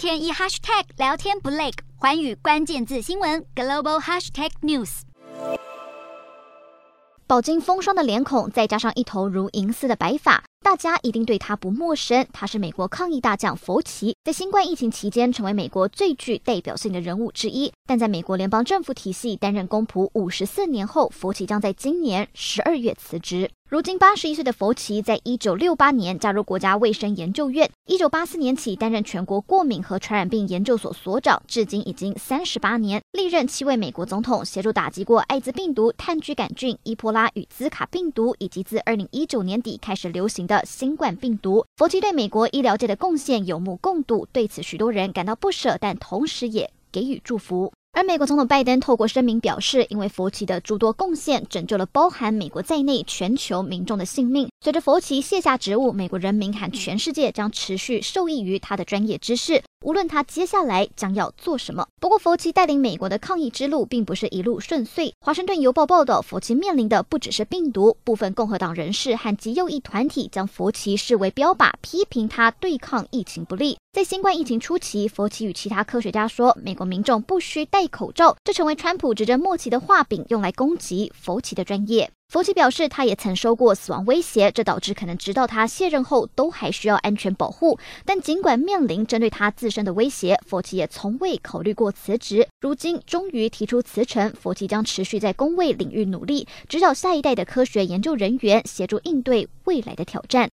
天一 hashtag 聊天不累，寰宇关键字新闻 global hashtag news。饱经风霜的脸孔，再加上一头如银丝的白发，大家一定对他不陌生。他是美国抗疫大将佛奇，在新冠疫情期间成为美国最具代表性的人物之一。但在美国联邦政府体系担任公仆54年后，佛奇将在今年12月辞职。如今81岁的佛奇在1968年加入国家卫生研究院，1984年起担任全国过敏和传染病研究所所长，至今已经38年，历任7位美国总统，协助打击过艾滋病毒、炭疽杆菌、伊波拉与兹卡病毒，以及自2019年底开始流行的新冠病毒。佛奇对美国医疗界的贡献有目共睹，对此许多人感到不舍，但同时也给予祝福。而美国总统拜登透过声明表示，因为佛奇的诸多贡献，拯救了包含美国在内全球民众的性命。随着佛奇卸下职务，美国人民和全世界将持续受益于他的专业知识，无论他接下来将要做什么。不过，佛奇带领美国的抗疫之路并不是一路顺遂。华盛顿邮报报道，佛奇面临的不只是病毒，部分共和党人士和极右翼团体将佛奇视为标靶，批评他对抗疫情不力。在新冠疫情初期，佛奇与其他科学家说，美国民众不需戴口罩，这成为川普执政末期的画饼，用来攻击佛奇的专业。佛奇表示，他也曾收过死亡威胁，这导致可能直到他卸任后都还需要安全保护。但尽管面临针对他自身的威胁，佛奇也从未考虑过辞职。如今终于提出辞呈，佛奇将持续在公卫领域努力，指导下一代的科学研究人员，协助应对未来的挑战。